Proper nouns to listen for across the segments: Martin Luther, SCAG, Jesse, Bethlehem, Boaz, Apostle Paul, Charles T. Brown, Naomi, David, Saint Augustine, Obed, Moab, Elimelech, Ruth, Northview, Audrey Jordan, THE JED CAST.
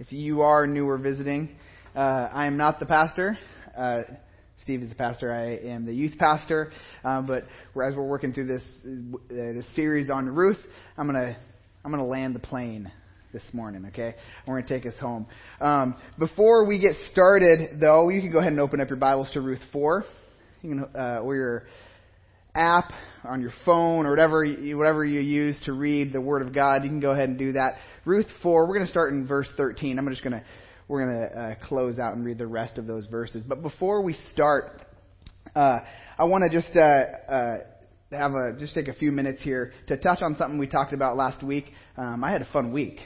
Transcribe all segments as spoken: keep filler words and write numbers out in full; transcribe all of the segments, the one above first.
If you are new or visiting, uh, I am not the pastor. Uh, Steve is the pastor. I am the youth pastor. Uh, but as we're working through this uh, this series on Ruth, I'm gonna I'm gonna land the plane this morning. Okay, we're gonna take us home. Um, before we get started, though, you can go ahead and open up your Bibles to Ruth four. You can uh, or your app on your phone or whatever you, whatever you use to read the Word of God. You can go ahead and do that. Ruth four, we're going to start in verse thirteen. I'm just going to, we're going to uh, close out and read the rest of those verses. But before we start, uh, I want to just uh, uh, have a, just take a few minutes here to touch on something we talked about last week. Um, I had a fun week.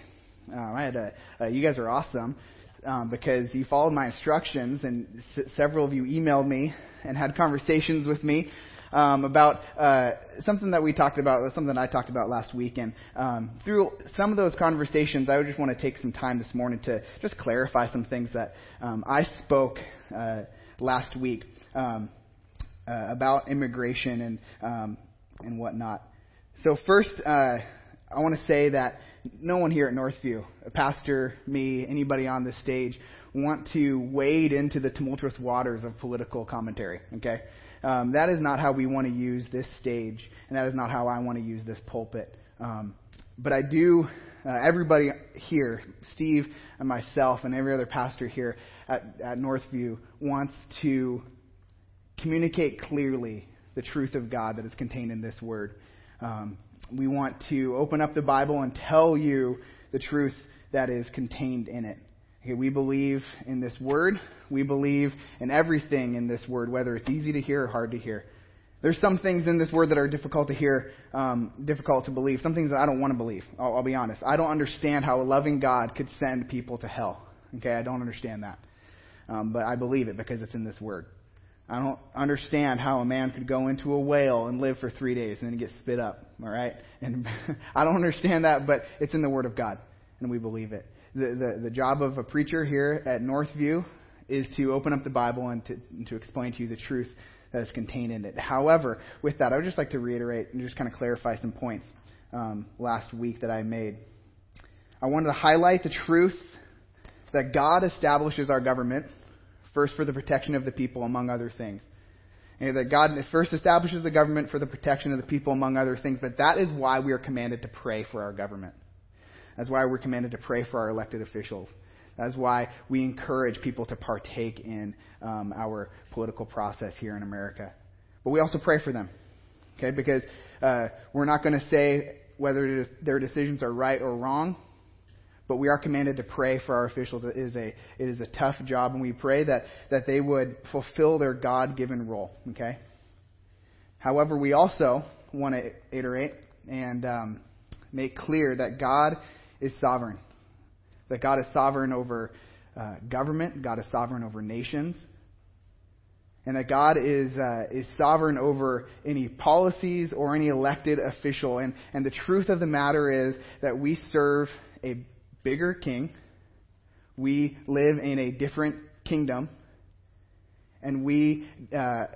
Um, I had a, uh, you guys are awesome. Um, because you followed my instructions and s- several of you emailed me and had conversations with me um, about uh, something that we talked about, or something I talked about last week. And um, through some of those conversations, I would just want to take some time this morning to just clarify some things that um, I spoke uh, last week um, uh, about immigration and um, and whatnot. So first, uh, I want to say that no one here at Northview, a pastor, me, anybody on this stage, want to wade into the tumultuous waters of political commentary, okay? Um, that is not how we want to use this stage, and that is not how I want to use this pulpit. Um, but I do, uh, everybody here, Steve and myself and every other pastor here at, at Northview, wants to communicate clearly the truth of God that is contained in this word. Um We want to open up the Bible and tell you the truth that is contained in it. Okay, we believe in this word. We believe in everything in this word, whether it's easy to hear or hard to hear. There's some things in this word that are difficult to hear, um, difficult to believe. Some things that I don't want to believe. I'll, I'll be honest. I don't understand how a loving God could send people to hell. Okay, I don't understand that. Um, but I believe it because it's in this word. I don't understand how a man could go into a whale and live for three days and then get spit up, all right? And I don't understand that, but it's in the Word of God, and we believe it. The, the the job of a preacher here at Northview is to open up the Bible and to, and to explain to you the truth that is contained in it. However, with that, I would just like to reiterate and just kind of clarify some points um, last week that I made. I wanted to highlight the truth that God establishes our government, first for the protection of the people, among other things. And that God first establishes the government for the protection of the people, among other things. But that is why we are commanded to pray for our government. That's why we're commanded to pray for our elected officials. That's why we encourage people to partake in um, our political process here in America. But we also pray for them, okay? Because uh, we're not going to say whether their decisions are right or wrong. But we are commanded to pray for our officials. It is a it is a tough job, and we pray that, that they would fulfill their God-given role. Okay. However, we also want to iterate and um, make clear that God is sovereign. That God is sovereign over uh, government. God is sovereign over nations, and that God is uh, is sovereign over any policies or any elected official. And and the truth of the matter is that we serve a bigger king. We live in a different kingdom, and we uh,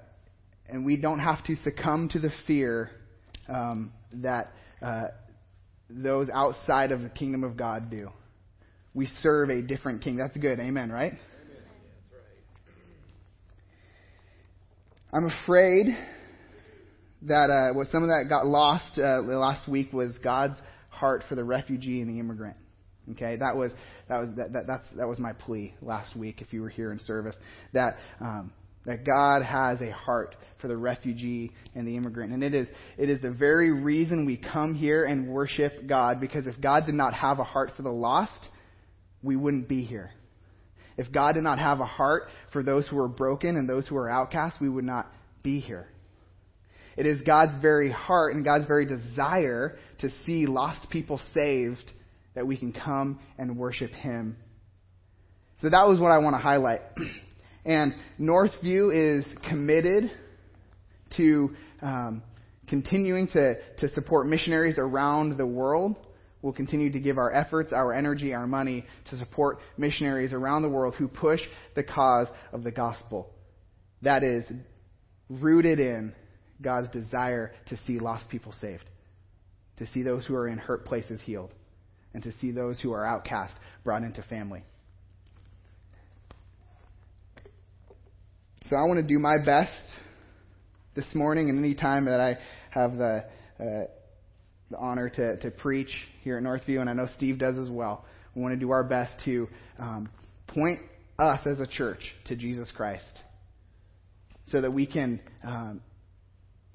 and we don't have to succumb to the fear um, that uh, those outside of the kingdom of God do. We serve a different king. That's good. Amen, right? Amen. I'm afraid that uh, what some of that got lost uh, last week was God's heart for the refugee and the immigrant. Okay, that was that was that, that that's that was my plea last week. If you were here in service, that um, that God has a heart for the refugee and the immigrant, and it is it is the very reason we come here and worship God. Because if God did not have a heart for the lost, we wouldn't be here. If God did not have a heart for those who are broken and those who are outcast, we would not be here. It is God's very heart and God's very desire to see lost people saved, that we can come and worship Him. So that was what I want to highlight. And Northview is committed to um, continuing to, to support missionaries around the world. We'll continue to give our efforts, our energy, our money to support missionaries around the world who push the cause of the gospel. That is rooted in God's desire to see lost people saved, to see those who are in hurt places healed. and to see those who are outcast brought into family. So I want to do my best this morning and any time that I have the, uh, the honor to, to preach here at Northview, and I know Steve does as well. We want to do our best to um, point us as a church to Jesus Christ so that we can um,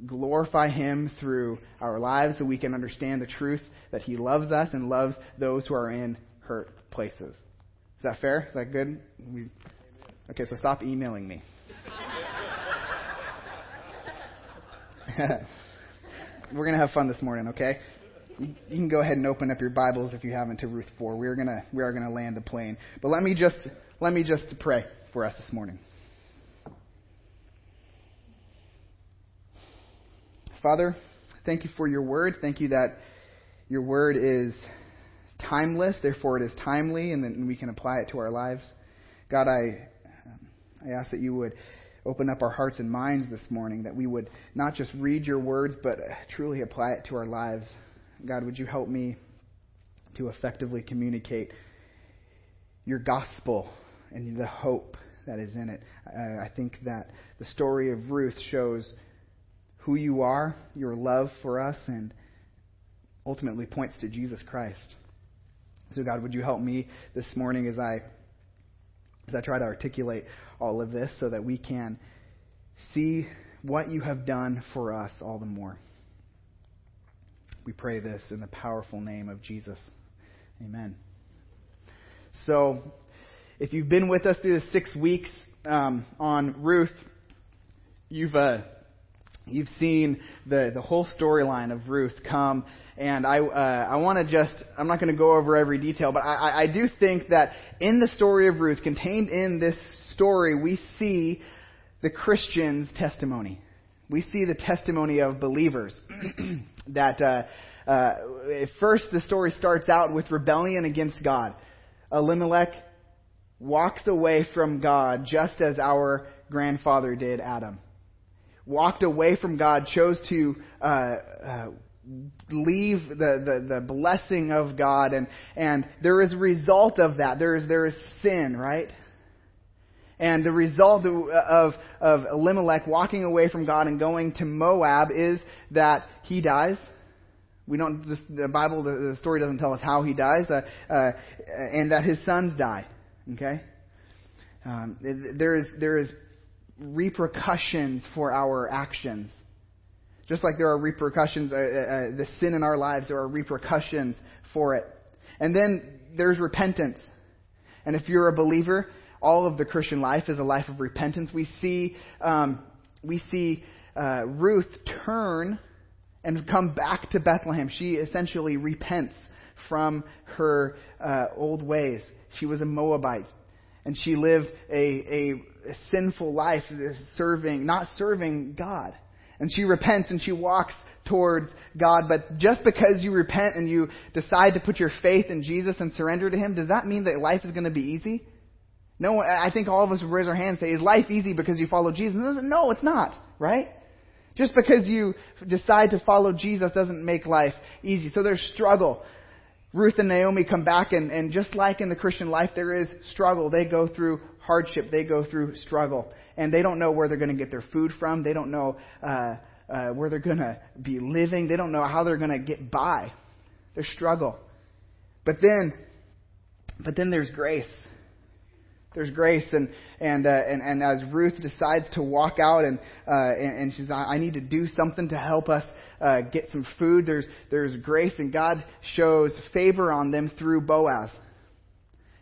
glorify him through our lives, so we can understand the truth that he loves us and loves those who are in hurt places. Is that fair? Is that good? We... Okay, so stop emailing me. We're going to have fun this morning, okay? You can go ahead and open up your Bibles if you haven't to Ruth four. We're going to we are going to land the plane. But let me just let me just pray for us this morning. Father, thank you for your word. Thank you that your word is timeless, therefore it is timely, and then we can apply it to our lives. God, I I ask that you would open up our hearts and minds this morning, that we would not just read your words, but truly apply it to our lives. God, would you help me to effectively communicate your gospel and the hope that is in it? Uh, I think that the story of Ruth shows who you are, your love for us, and ultimately points to Jesus Christ. So God, would you help me this morning as I As I try to articulate all of this so that we can see what you have done for us all the more. We pray this in the powerful name of Jesus. Amen. So, if you've been with us through the six weeks um, on Ruth, you've uh, you've seen the, the whole storyline of Ruth come. And I uh, I want to just, I'm not going to go over every detail, but I, I do think that in the story of Ruth, contained in this story, we see the Christian's testimony. We see the testimony of believers. that uh, uh, first, the story starts out with rebellion against God. Elimelech walks away from God just as our grandfather did, Adam. Walked away from God, chose to... Uh, uh, leave the, the, the blessing of God, and, and there is a result of that. There is there is sin, right? And the result of, of Elimelech walking away from God and going to Moab is that he dies. We don't, this, the Bible, the, the story doesn't tell us how he dies, uh, uh, and that his sons die. Okay? Um, there is there is repercussions for our actions. Just like there are repercussions, uh, uh, the sin in our lives, there are repercussions for it. And then there's repentance. And if you're a believer, all of the Christian life is a life of repentance. We see um, we see uh, Ruth turn and come back to Bethlehem. She essentially repents from her uh, old ways. She was a Moabite, and she lived a, a sinful life, serving not serving God. And she repents and she walks towards God. But just because you repent and you decide to put your faith in Jesus and surrender to him, does that mean that life is going to be easy? No, I think all of us would raise our hands and say, is life easy because you follow Jesus? No, it's not, right? Just because you decide to follow Jesus doesn't make life easy. So there's struggle. Ruth and Naomi come back, and, and just like in the Christian life, there is struggle. They go through hardship. They go through struggle. And they don't know where they're going to get their food from. They don't know uh, uh, where they're going to be living. They don't know how they're going to get by. They struggle. But then, but then there's grace. There's grace, and and uh, and, and as Ruth decides to walk out, and uh, and, and she's, I need to do something to help us uh, get some food. There's there's grace, and God shows favor on them through Boaz.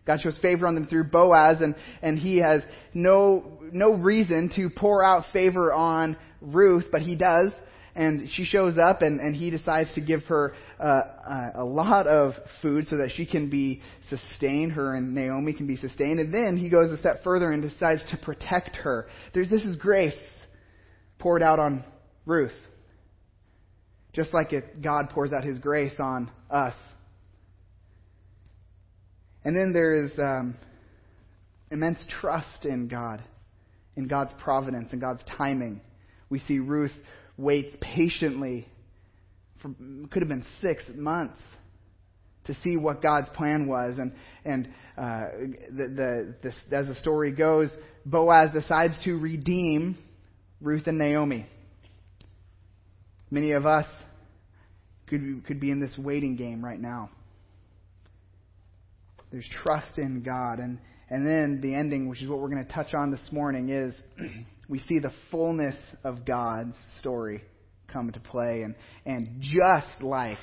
God shows favor on them through Boaz, and, and he has no no reason to pour out favor on Ruth, but he does. And she shows up, and, and he decides to give her uh, uh, a lot of food so that she can be sustained, her and Naomi can be sustained. And then he goes a step further and decides to protect her. There's, this is grace poured out on Ruth, just like it, God pours out his grace on us. And then there is um, immense trust in God, in God's providence, in God's timing. We see Ruth waits patiently for, could have been six months to see what God's plan was. And and uh, the, the, the, as the story goes, Boaz decides to redeem Ruth and Naomi. Many of us could could be in this waiting game right now. There's trust in God. And, and then the ending, which is what we're going to touch on this morning, is we see the fullness of God's story come to play. And, and just like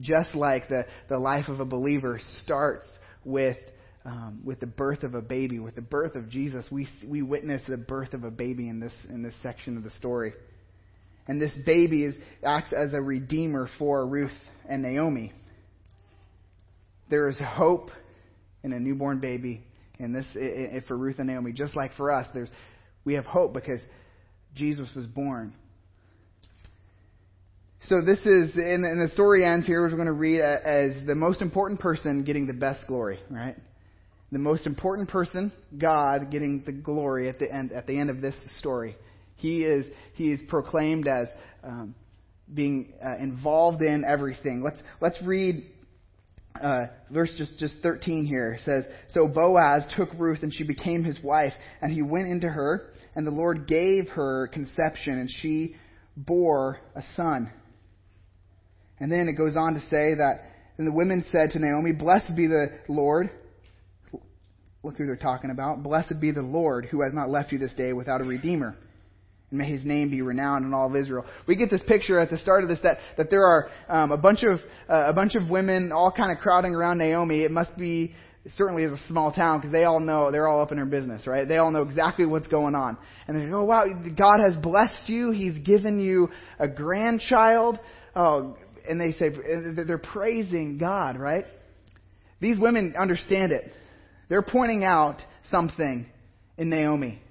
just like the, the life of a believer starts with um, with the birth of a baby, with the birth of Jesus, we we witness the birth of a baby in this in this section of the story. And this baby is acts as a redeemer for Ruth and Naomi. There is hope in a newborn baby, and this it, it, for Ruth and Naomi, just like for us. There's we have hope because Jesus was born. So this is, and the story ends here, which we're going to read as the most important person getting the best glory, right? The most important person, God, getting the glory at the end. At the end of this story, he is he is proclaimed as um, being uh, involved in everything. Let's let's read. Uh, verse just, just thirteen here says, "So Boaz took Ruth, and she became his wife, and he went into her, and the Lord gave her conception, and she bore a son." And then it goes on to say that, "And the women said to Naomi, 'Blessed be the Lord.'" Look who they're talking about. "Blessed be the Lord, who has not left you this day without a redeemer. And may his name be renowned in all of Israel." We get this picture at the start of this that, that there are um, a bunch of uh, a bunch of women all kind of crowding around Naomi. It must be, certainly is a small town, because they all know, they're all up in her business, right? They all know exactly what's going on. And they go, "Oh, wow, God has blessed you. He's given you a grandchild." Oh, and they say, they're praising God, right? These women understand it. They're pointing out something in Naomi.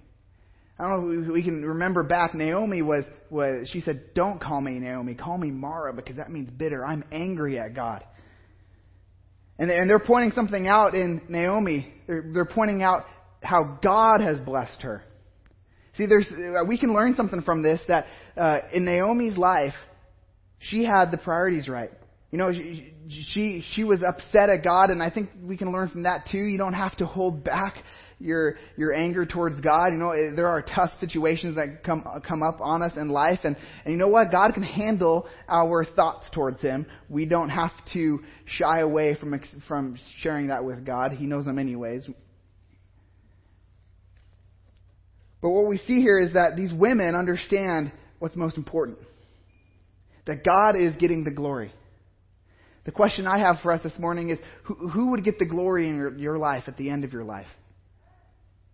I don't know if we can remember back. Naomi was, was, she said, "Don't call me Naomi. Call me Mara, because that means bitter. I'm angry at God." And, and they're pointing something out in Naomi. They're, they're pointing out how God has blessed her. See, there's, we can learn something from this, that uh, in Naomi's life, she had the priorities right. You know, she, she she was upset at God, and I think we can learn from that too. You don't have to hold back your your anger towards God. You know, there are tough situations that come come up on us in life, and, and you know what? God can handle our thoughts towards Him. We don't have to shy away from from sharing that with God. He knows them anyways. But what we see here is that these women understand what's most important. That God is getting the glory. The question I have for us this morning is, who, who would get the glory in your, your life at the end of your life?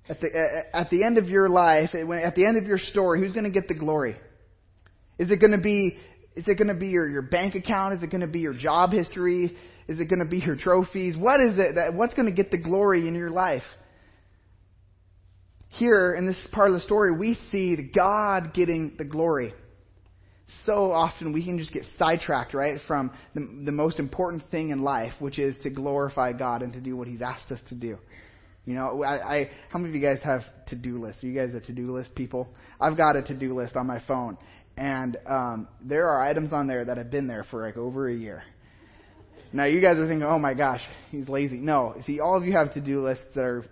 At the, at the end of your life, at the end of your story, who's going to get the glory? Is it going to be, is it going to be your, your bank account? Is it going to be your job history? Is it going to be your trophies? What is it that, what's going to get the glory in your life? Here, in this part of the story, we see God getting the glory. So often we can just get sidetracked, right, from the, the most important thing in life, which is to glorify God and to do what He's asked us to do. You know, I, I how many of you guys have to-do lists? Are you guys a to-do list people? I've got a to-do list on my phone, and um, there are items on there that have been there for like over a year. Now, you guys are thinking, "Oh my gosh, he's lazy." No, see, all of you have to-do lists that are...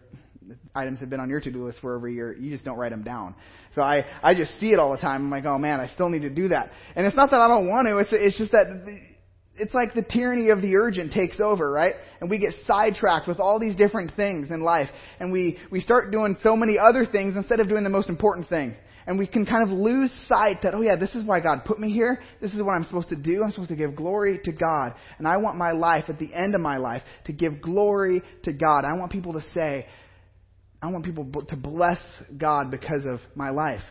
items have been on your to-do list for over a year. You just don't write them down. So I, I just see it all the time. I'm like, "Oh man, I still need to do that." And it's not that I don't want to. It's it's just that the, it's like the tyranny of the urgent takes over, right? And we get sidetracked with all these different things in life. And we, we start doing so many other things instead of doing the most important thing. And we can kind of lose sight that, "Oh yeah, this is why God put me here. This is what I'm supposed to do. I'm supposed to give glory to God. And I want my life, at the end of my life, to give glory to God. I want people to say, I want people to bless God because of my life."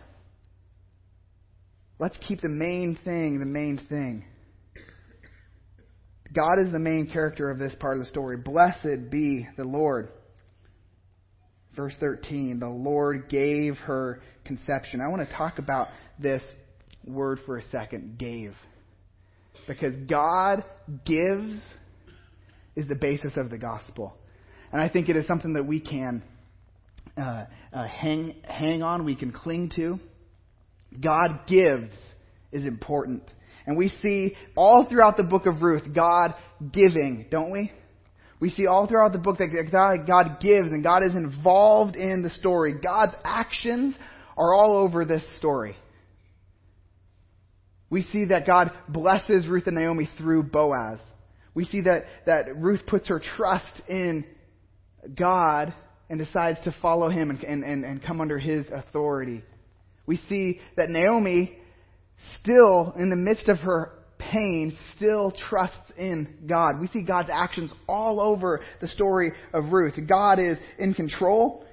Let's keep the main thing the main thing. God is the main character of this part of the story. "Blessed be the Lord." Verse thirteen, "The Lord gave her conception." I want to talk about this word for a second, "gave." Because God gives is the basis of the gospel. And I think it is something that we can Uh, uh, hang hang on, we can cling to. God gives is important. And we see all throughout the book of Ruth, God giving, don't we? We see all throughout the book that God gives and God is involved in the story. God's actions are all over this story. We see that God blesses Ruth and Naomi through Boaz. We see that, that Ruth puts her trust in God and decides to follow him and, and, and come under his authority. We see that Naomi, still in the midst of her pain, still trusts in God. We see God's actions all over the story of Ruth. God is in control.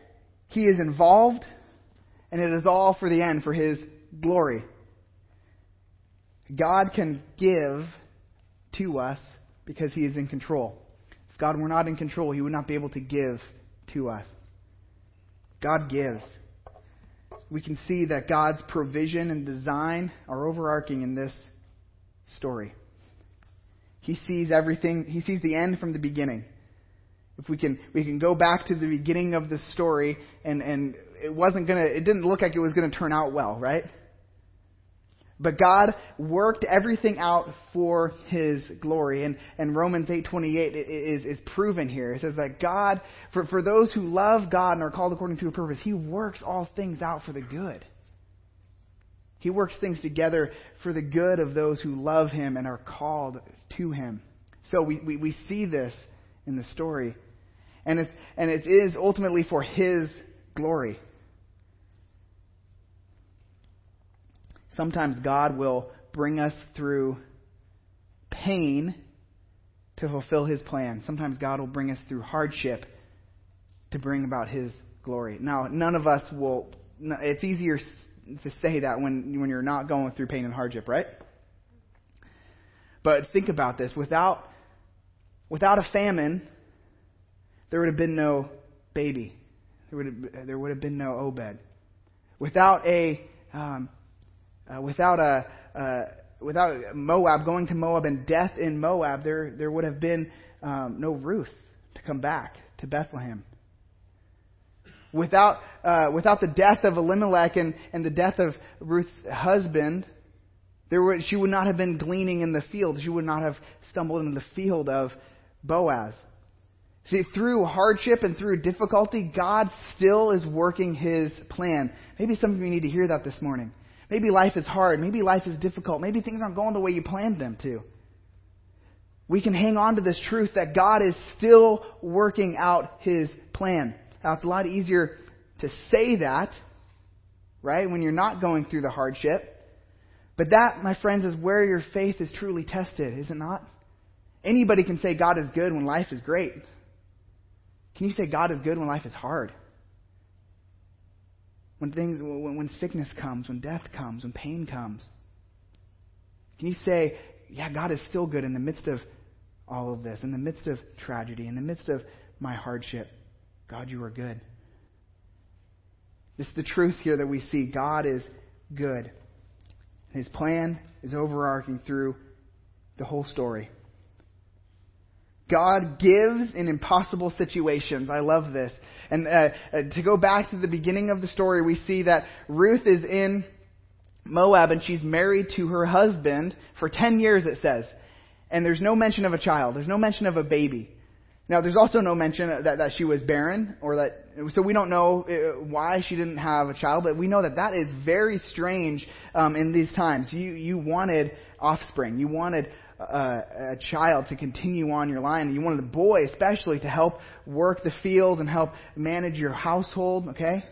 He is involved. And it is all for the end, for his glory. God can give to us because he is in control. If God were not in control, he would not be able to give to us. God gives. We can see that God's provision and design are overarching in this story. He sees everything. He sees the end from the beginning. If we can, we can go back to the beginning of the story, and, and it wasn't gonna. It didn't look like it was gonna turn out well, right? But God worked everything out for his glory. And, and Romans eight twenty-eight is, is proven here. It says that God, for, for those who love God and are called according to a purpose, he works all things out for the good. He works things together for the good of those who love him and are called to him. So we, we, we see this in the story. And it's, and it is ultimately for his glory. Sometimes God will bring us through pain to fulfill his plan. Sometimes God will bring us through hardship to bring about his glory. Now, none of us will... It's easier to say that when, when you're not going through pain and hardship, right? But think about this. Without, without a famine, there would have been no baby. There would have, there would have been no Obed. Without a... Um, Uh, without a uh, without Moab going to Moab and death in Moab, there there would have been um, no Ruth to come back to Bethlehem. Without uh, without the death of Elimelech and, and the death of Ruth's husband, there would, she would not have been gleaning in the field. She would not have stumbled into the field of Boaz. See, through hardship and through difficulty, God still is working his plan. Maybe some of you need to hear that this morning. Maybe life is hard. Maybe life is difficult. Maybe things aren't going the way you planned them to. We can hang on to this truth that God is still working out his plan. Now, it's a lot easier to say that, right, when you're not going through the hardship. But that, my friends, is where your faith is truly tested, is it not? Anybody can say God is good when life is great. Can you say God is good when life is hard? When things, when, when sickness comes, when death comes, when pain comes, can you say, yeah, God is still good in the midst of all of this, in the midst of tragedy, in the midst of my hardship? God, you are good. This is the truth here that we see. God is good. His plan is overarching through the whole story. God gives in impossible situations. I love this. And uh, to go back to the beginning of the story, we see that Ruth is in Moab and she's married to her husband for ten years, it says. And there's no mention of a child. There's no mention of a baby. Now, there's also no mention that, that she was barren or that. So we don't know why she didn't have a child, but we know that that is very strange um, in these times. You, you wanted offspring. You wanted A, a child to continue on your line. You wanted a boy especially to help work the field and help manage your household, okay?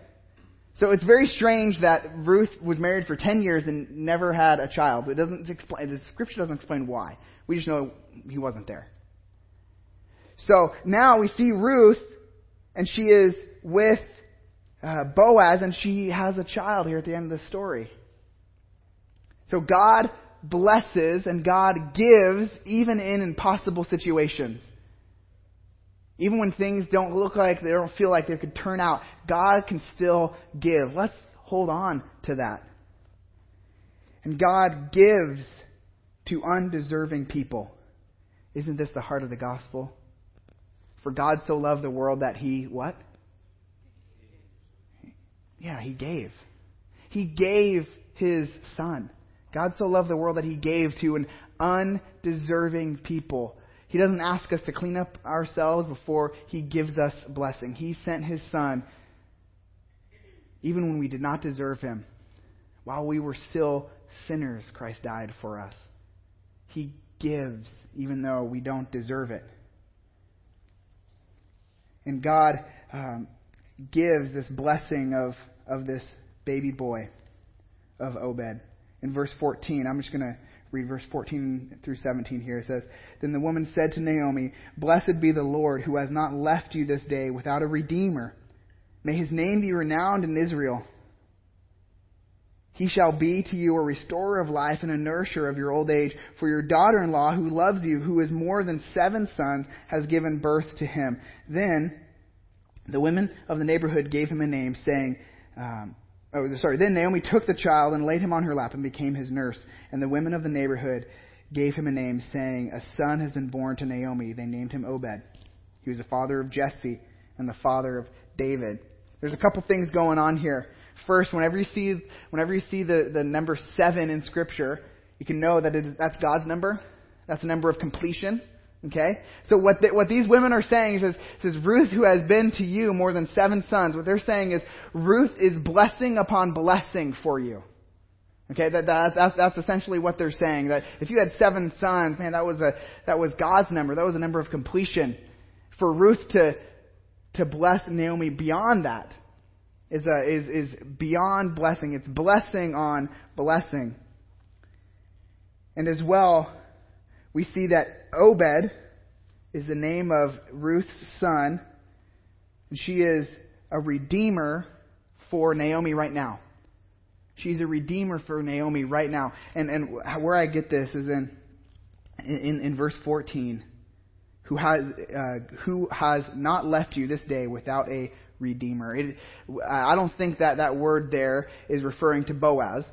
So it's very strange that Ruth was married for ten years and never had a child. It doesn't explain, the scripture doesn't explain why. We just know he wasn't there. So now we see Ruth and she is with uh, Boaz and she has a child here at the end of the story. So God blesses and God gives even in impossible situations. Even when things don't look like, they don't feel like they could turn out, God can still give. Let's hold on to that. And God gives to undeserving people. Isn't this the heart of the gospel? For God so loved the world that he, what? Yeah, he gave. He gave his son. God so loved the world that he gave to an undeserving people. He doesn't ask us to clean up ourselves before he gives us blessing. He sent his son even when we did not deserve him. While we were still sinners, Christ died for us. He gives even though we don't deserve it. And God um, gives this blessing of, of this baby boy of Obed. In verse fourteen, I'm just going to read verse fourteen through seventeen here. It says, "Then the woman said to Naomi, 'Blessed be the Lord who has not left you this day without a redeemer. May his name be renowned in Israel. He shall be to you a restorer of life and a nourisher of your old age. For your daughter-in-law who loves you, who is more than seven sons, has given birth to him.' Then the women of the neighborhood gave him a name, saying..." Um, Oh, sorry. "Then Naomi took the child and laid him on her lap and became his nurse. And the women of the neighborhood gave him a name, saying, 'A son has been born to Naomi.' They named him Obed. He was the father of Jesse and the father of David." There's a couple things going on here. First, whenever you see whenever you see the, the number seven in Scripture, you can know that it, that's God's number. That's a number of completion. Okay? So what the, what these women are saying is, says, Ruth, who has been to you more than seven sons. What they're saying is, Ruth is blessing upon blessing for you. Okay? That, that that's, that's essentially what they're saying. That if you had seven sons, man, that was a, that was God's number. That was a number of completion. For Ruth to, to bless Naomi beyond that is a, is, is beyond blessing. It's blessing on blessing. And as well, we see that Obed is the name of Ruth's son, and she is a redeemer for Naomi right now. She's a redeemer for Naomi right now. And and where I get this is in in, in verse fourteen, who has uh, who has not left you this day without a redeemer. It, I don't think that that word there is referring to Boaz,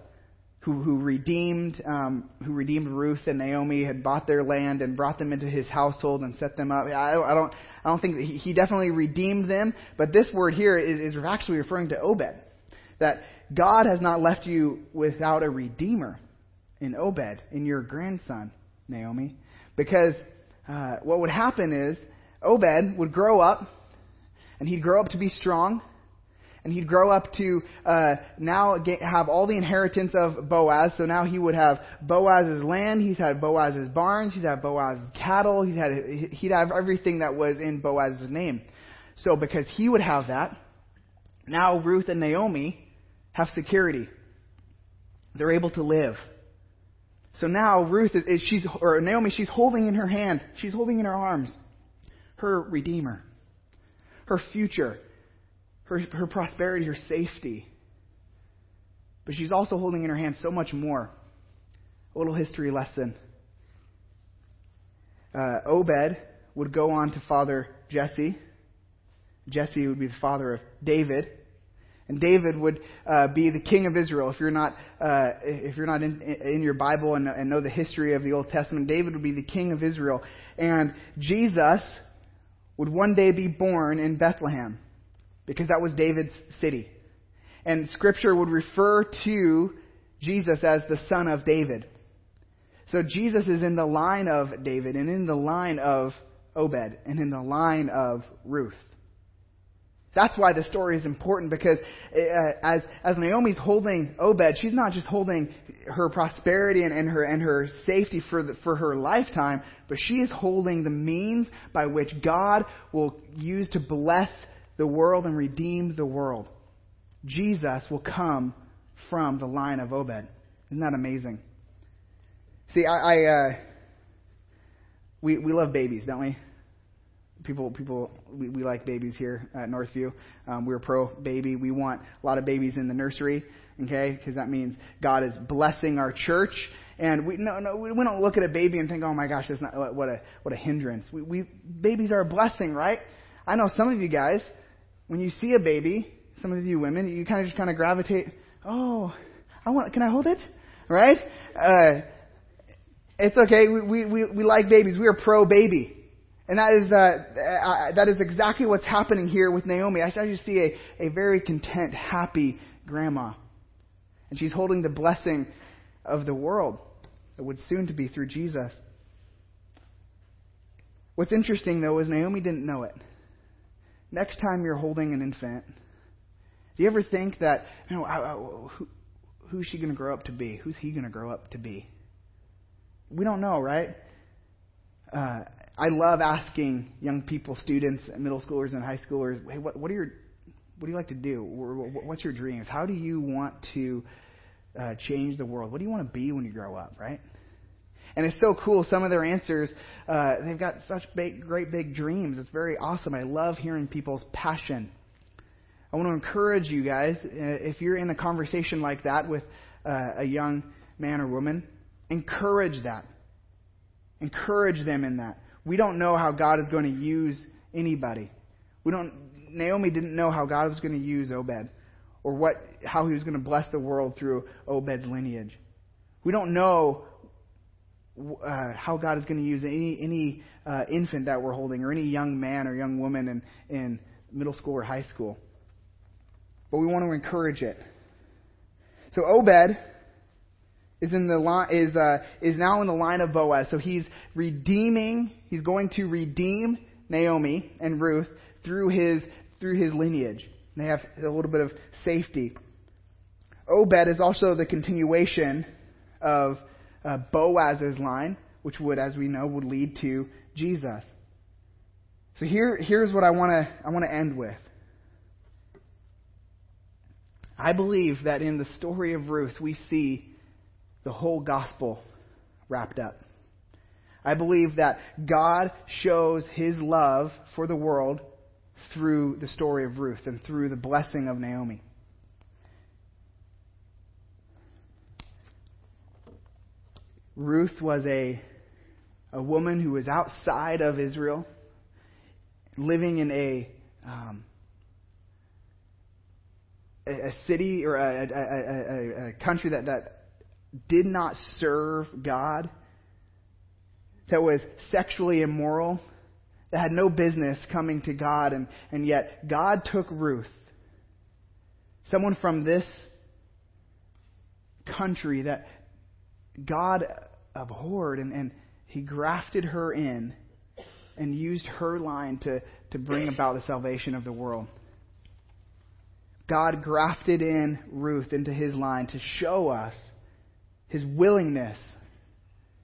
Who, who redeemed um, who redeemed Ruth and Naomi, had bought their land and brought them into his household and set them up. I, I don't I don't think that he, he definitely redeemed them, but this word here is, is actually referring to Obed, that God has not left you without a redeemer in Obed, in your grandson Naomi, because uh, what would happen is Obed would grow up, and he'd grow up to be strong. And he'd grow up to uh, now get, have all the inheritance of Boaz. So now he would have Boaz's land. He's had Boaz's barns. He's had Boaz's cattle. He'd, had, he'd have everything that was in Boaz's name. So because he would have that, now Ruth and Naomi have security. They're able to live. So now Ruth is, is she's or Naomi, she's holding in her hand, she's holding in her arms, her Redeemer, her future, Her, her prosperity, her safety. But she's also holding in her hand so much more. A little history lesson. Uh, Obed would go on to father Jesse. Jesse would be the father of David, and David would uh, be the king of Israel. If you're not uh, if you're not in, in your Bible and, and know the history of the Old Testament, David would be the king of Israel, and Jesus would one day be born in Bethlehem, because that was David's city. And Scripture would refer to Jesus as the son of David. So Jesus is in the line of David, and in the line of Obed, and in the line of Ruth. That's why the story is important, because uh, as as Naomi's holding Obed, she's not just holding her prosperity and, and her and her safety for the, for her lifetime, but she is holding the means by which God will use to bless the world and redeem the world. Jesus will come from the line of Obed. Isn't that amazing? See, I, I uh, we we love babies, don't we? People, people, we, we like babies here at Northview. Um, we're pro baby. We want a lot of babies in the nursery, okay? Because that means God is blessing our church. And we no no we don't look at a baby and think, oh my gosh, that's not what a what a hindrance. We, we babies are a blessing, right? I know some of you guys, when you see a baby, some of you women, you kind of just kind of gravitate. Oh, I want. Can I hold it? Right? Uh, it's okay. We, we we we like babies. We are pro baby, and that is uh, I, that is exactly what's happening here with Naomi. I, I just see a, a very content, happy grandma, and she's holding the blessing of the world that would soon to be through Jesus. What's interesting, though, is Naomi didn't know it. Next time you're holding an infant, do you ever think that, you know, I, I, who, who's she going to grow up to be? Who's he going to grow up to be? We don't know, right? Uh, I love asking young people, students, middle schoolers and high schoolers, hey, what, what are your, what do you like to do? What's your dreams? How do you want to uh, change the world? What do you want to be when you grow up, right? And it's so cool. Some of their answers, uh, they've got such big, great big dreams. It's very awesome. I love hearing people's passion. I want to encourage you guys, uh, if you're in a conversation like that with uh, a young man or woman, encourage that. Encourage them in that. We don't know how God is going to use anybody. We don't. Naomi didn't know how God was going to use Obed, or what, how he was going to bless the world through Obed's lineage. We don't know Uh, how God is going to use any any uh, infant that we're holding, or any young man or young woman in, in middle school or high school. But we want to encourage it. So Obed is in the line, is uh, is now in the line of Boaz. So he's redeeming. He's going to redeem Naomi and Ruth through his through his lineage. And they have a little bit of safety. Obed is also the continuation of Uh, Boaz's line, which would, as we know, would lead to Jesus. So here, here's what I want to I want to end with. I believe that in the story of Ruth, we see the whole gospel wrapped up. I believe that God shows his love for the world through the story of Ruth and through the blessing of Naomi. Ruth was a a woman who was outside of Israel, living in a um, a, a city or a, a, a, a country that, that did not serve God, that was sexually immoral, that had no business coming to God, and, and yet God took Ruth, someone from this country that God abhorred, and, and he grafted her in and used her line to, to bring about the salvation of the world. God grafted in Ruth into his line to show us his willingness,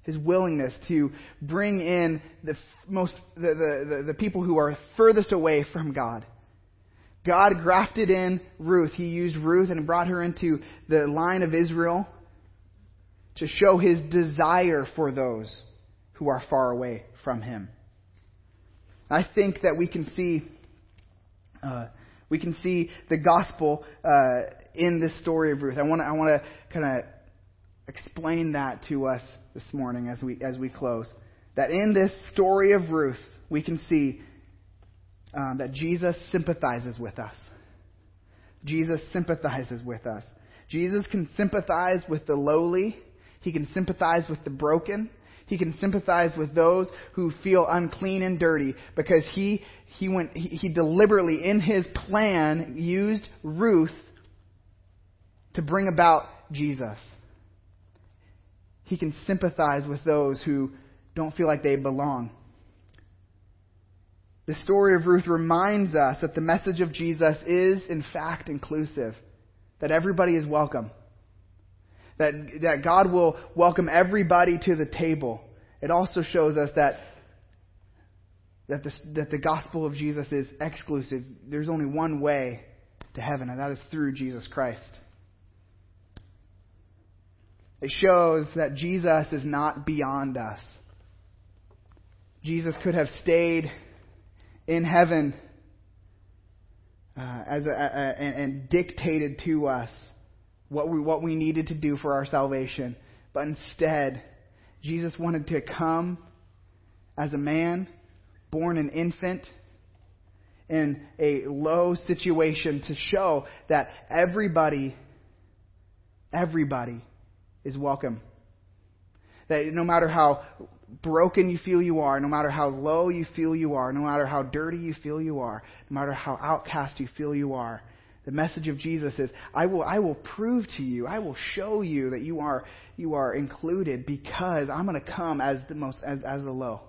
his willingness to bring in the most the, the, the, the people who are furthest away from God. God grafted in Ruth. He used Ruth and brought her into the line of Israel to show his desire for those who are far away from him. I think that we can see uh, we can see the gospel uh, in this story of Ruth. I want to I want to kind of explain that to us this morning as we as we close. That in this story of Ruth, we can see um, that Jesus sympathizes with us. Jesus sympathizes with us. Jesus can sympathize with the lowly. He can sympathize with the broken. He can sympathize with those who feel unclean and dirty, because he he went he, he deliberately, in his plan, used Ruth to bring about Jesus. He can sympathize with those who don't feel like they belong. The story of Ruth reminds us that the message of Jesus is, in fact, inclusive, that everybody is welcome. That that God will welcome everybody to the table. It also shows us that that the, that the gospel of Jesus is exclusive. There's only one way to heaven, and that is through Jesus Christ. It shows that Jesus is not beyond us. Jesus could have stayed in heaven uh, as a, a, and, and dictated to us what we what we needed to do for our salvation. But instead, Jesus wanted to come as a man, born an infant, in a low situation, to show that everybody, everybody is welcome. That no matter how broken you feel you are, no matter how low you feel you are, no matter how dirty you feel you are, no matter how outcast you feel you are, the message of Jesus is, I will I will prove to you, I will show you that you are you are included, because I'm going to come as the most as, as the low.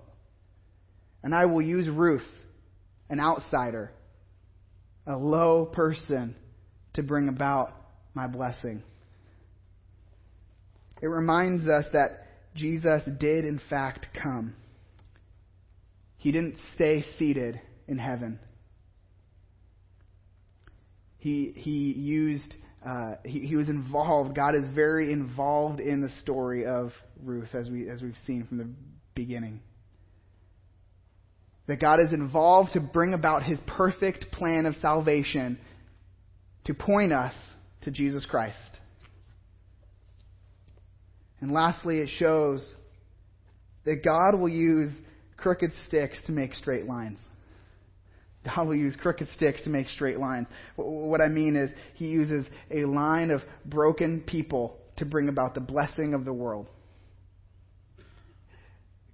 And I will use Ruth, an outsider, a low person, to bring about my blessing. It reminds us that Jesus did in fact come. He didn't stay seated in heaven. He he used uh, he he was involved. God is very involved in the story of Ruth, as we as we've seen from the beginning. That God is involved to bring about His perfect plan of salvation, to point us to Jesus Christ. And lastly, it shows that God will use crooked sticks to make straight lines. God will use crooked sticks to make straight lines. What I mean is, He uses a line of broken people to bring about the blessing of the world.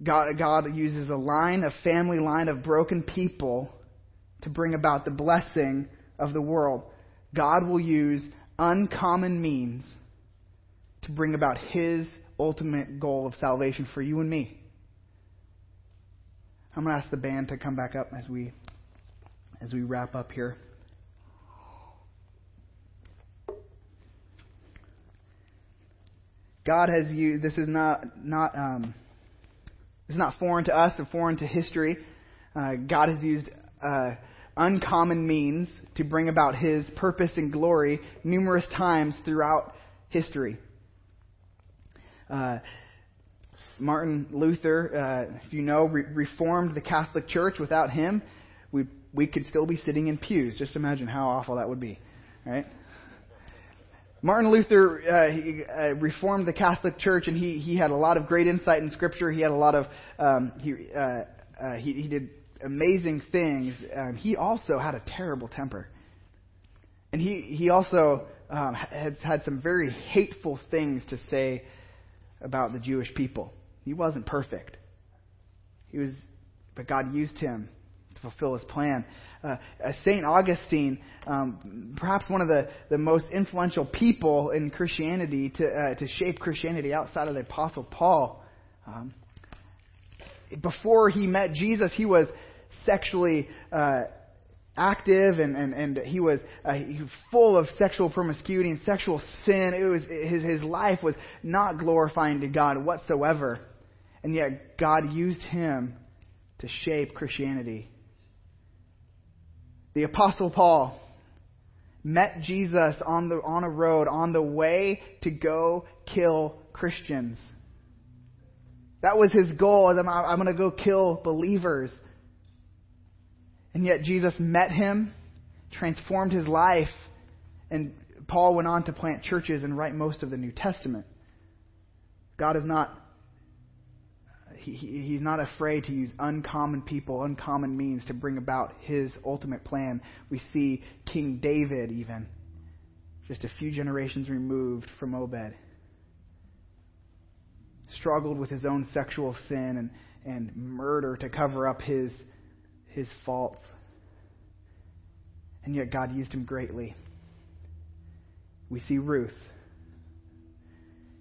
God, God uses a line, a family line of broken people to bring about the blessing of the world. God will use uncommon means to bring about His ultimate goal of salvation for you and me. I'm going to ask the band to come back up as we as we wrap up here. God has used, this is not not um, it's not foreign to us, or foreign to history. Uh, God has used uh, uncommon means to bring about His purpose and glory numerous times throughout history. Uh, Martin Luther, uh, if you know, re- reformed the Catholic Church. Without him, we we could still be sitting in pews. Just imagine how awful that would be, right? Martin Luther uh, he, uh, reformed the Catholic Church, and he, he had a lot of great insight in Scripture. He had a lot of um, he, uh, uh, he he did amazing things. Um, he also had a terrible temper, and he he also um, had had some very hateful things to say about the Jewish people. He wasn't perfect. He was, but God used him to fulfill His plan. Uh, Saint Augustine, um, perhaps one of the, the most influential people in Christianity to uh, to shape Christianity outside of the Apostle Paul. Um, before he met Jesus, he was sexually uh, active and, and, and he was uh, full of sexual promiscuity and sexual sin. It was his his life was not glorifying to God whatsoever. And yet God used him to shape Christianity. The Apostle Paul met Jesus on the on a road, on the way to go kill Christians. That was his goal. I'm, I'm going to go kill believers. And yet Jesus met him, transformed his life, and Paul went on to plant churches and write most of the New Testament. God is not He, he, he's not afraid to use uncommon people, uncommon means to bring about His ultimate plan. We see King David even, just a few generations removed from Obed, struggled with his own sexual sin and, and murder to cover up his, his faults. And yet God used him greatly. We see Ruth,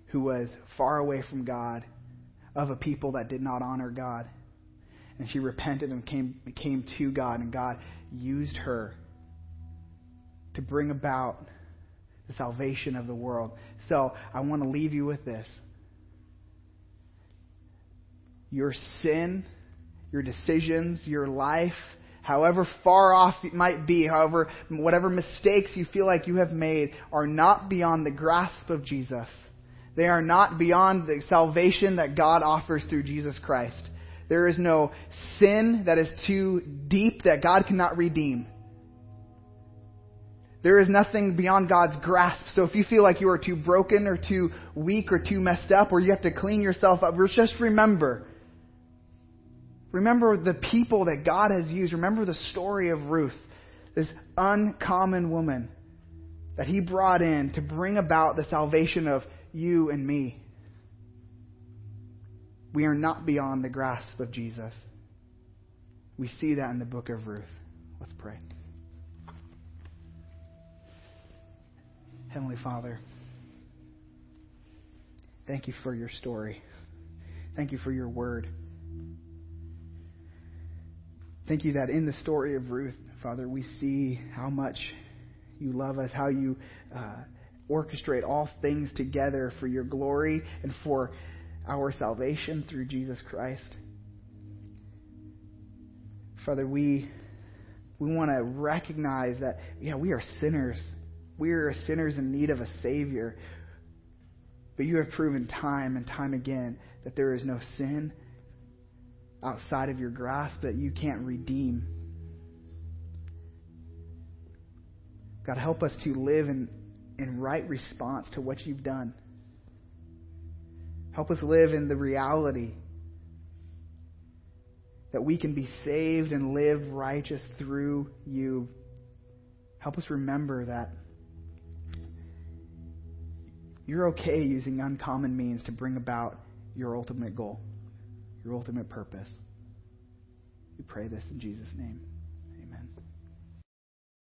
who was far away from God, of a people that did not honor God. And she repented and came came to God, and God used her to bring about the salvation of the world. So I want to leave you with this. Your sin, your decisions, your life, however far off it might be, however, whatever mistakes you feel like you have made, are not beyond the grasp of Jesus. They are not beyond the salvation that God offers through Jesus Christ. There is no sin that is too deep that God cannot redeem. There is nothing beyond God's grasp. So if you feel like you are too broken or too weak or too messed up or you have to clean yourself up, just remember. Remember the people that God has used. Remember the story of Ruth, this uncommon woman that He brought in to bring about the salvation of you and me. We are not beyond the grasp of Jesus. We see that in the book of Ruth. Let's pray. Heavenly Father, thank You for Your story. Thank You for Your word. Thank you that in the story of Ruth, Father, we see how much you love us, how you uh, orchestrate all things together for your glory and for our salvation through Jesus Christ. Father, we we want to recognize that, yeah, we are sinners. We are sinners in need of a Savior. But you have proven time and time again that there is no sin outside of your grasp that you can't redeem. God, help us to live in, in right response to what you've done. Help us live in the reality that we can be saved and live righteous through you. Help us remember that you're okay using uncommon means to bring about your ultimate goal, your ultimate purpose. We pray this in Jesus' name.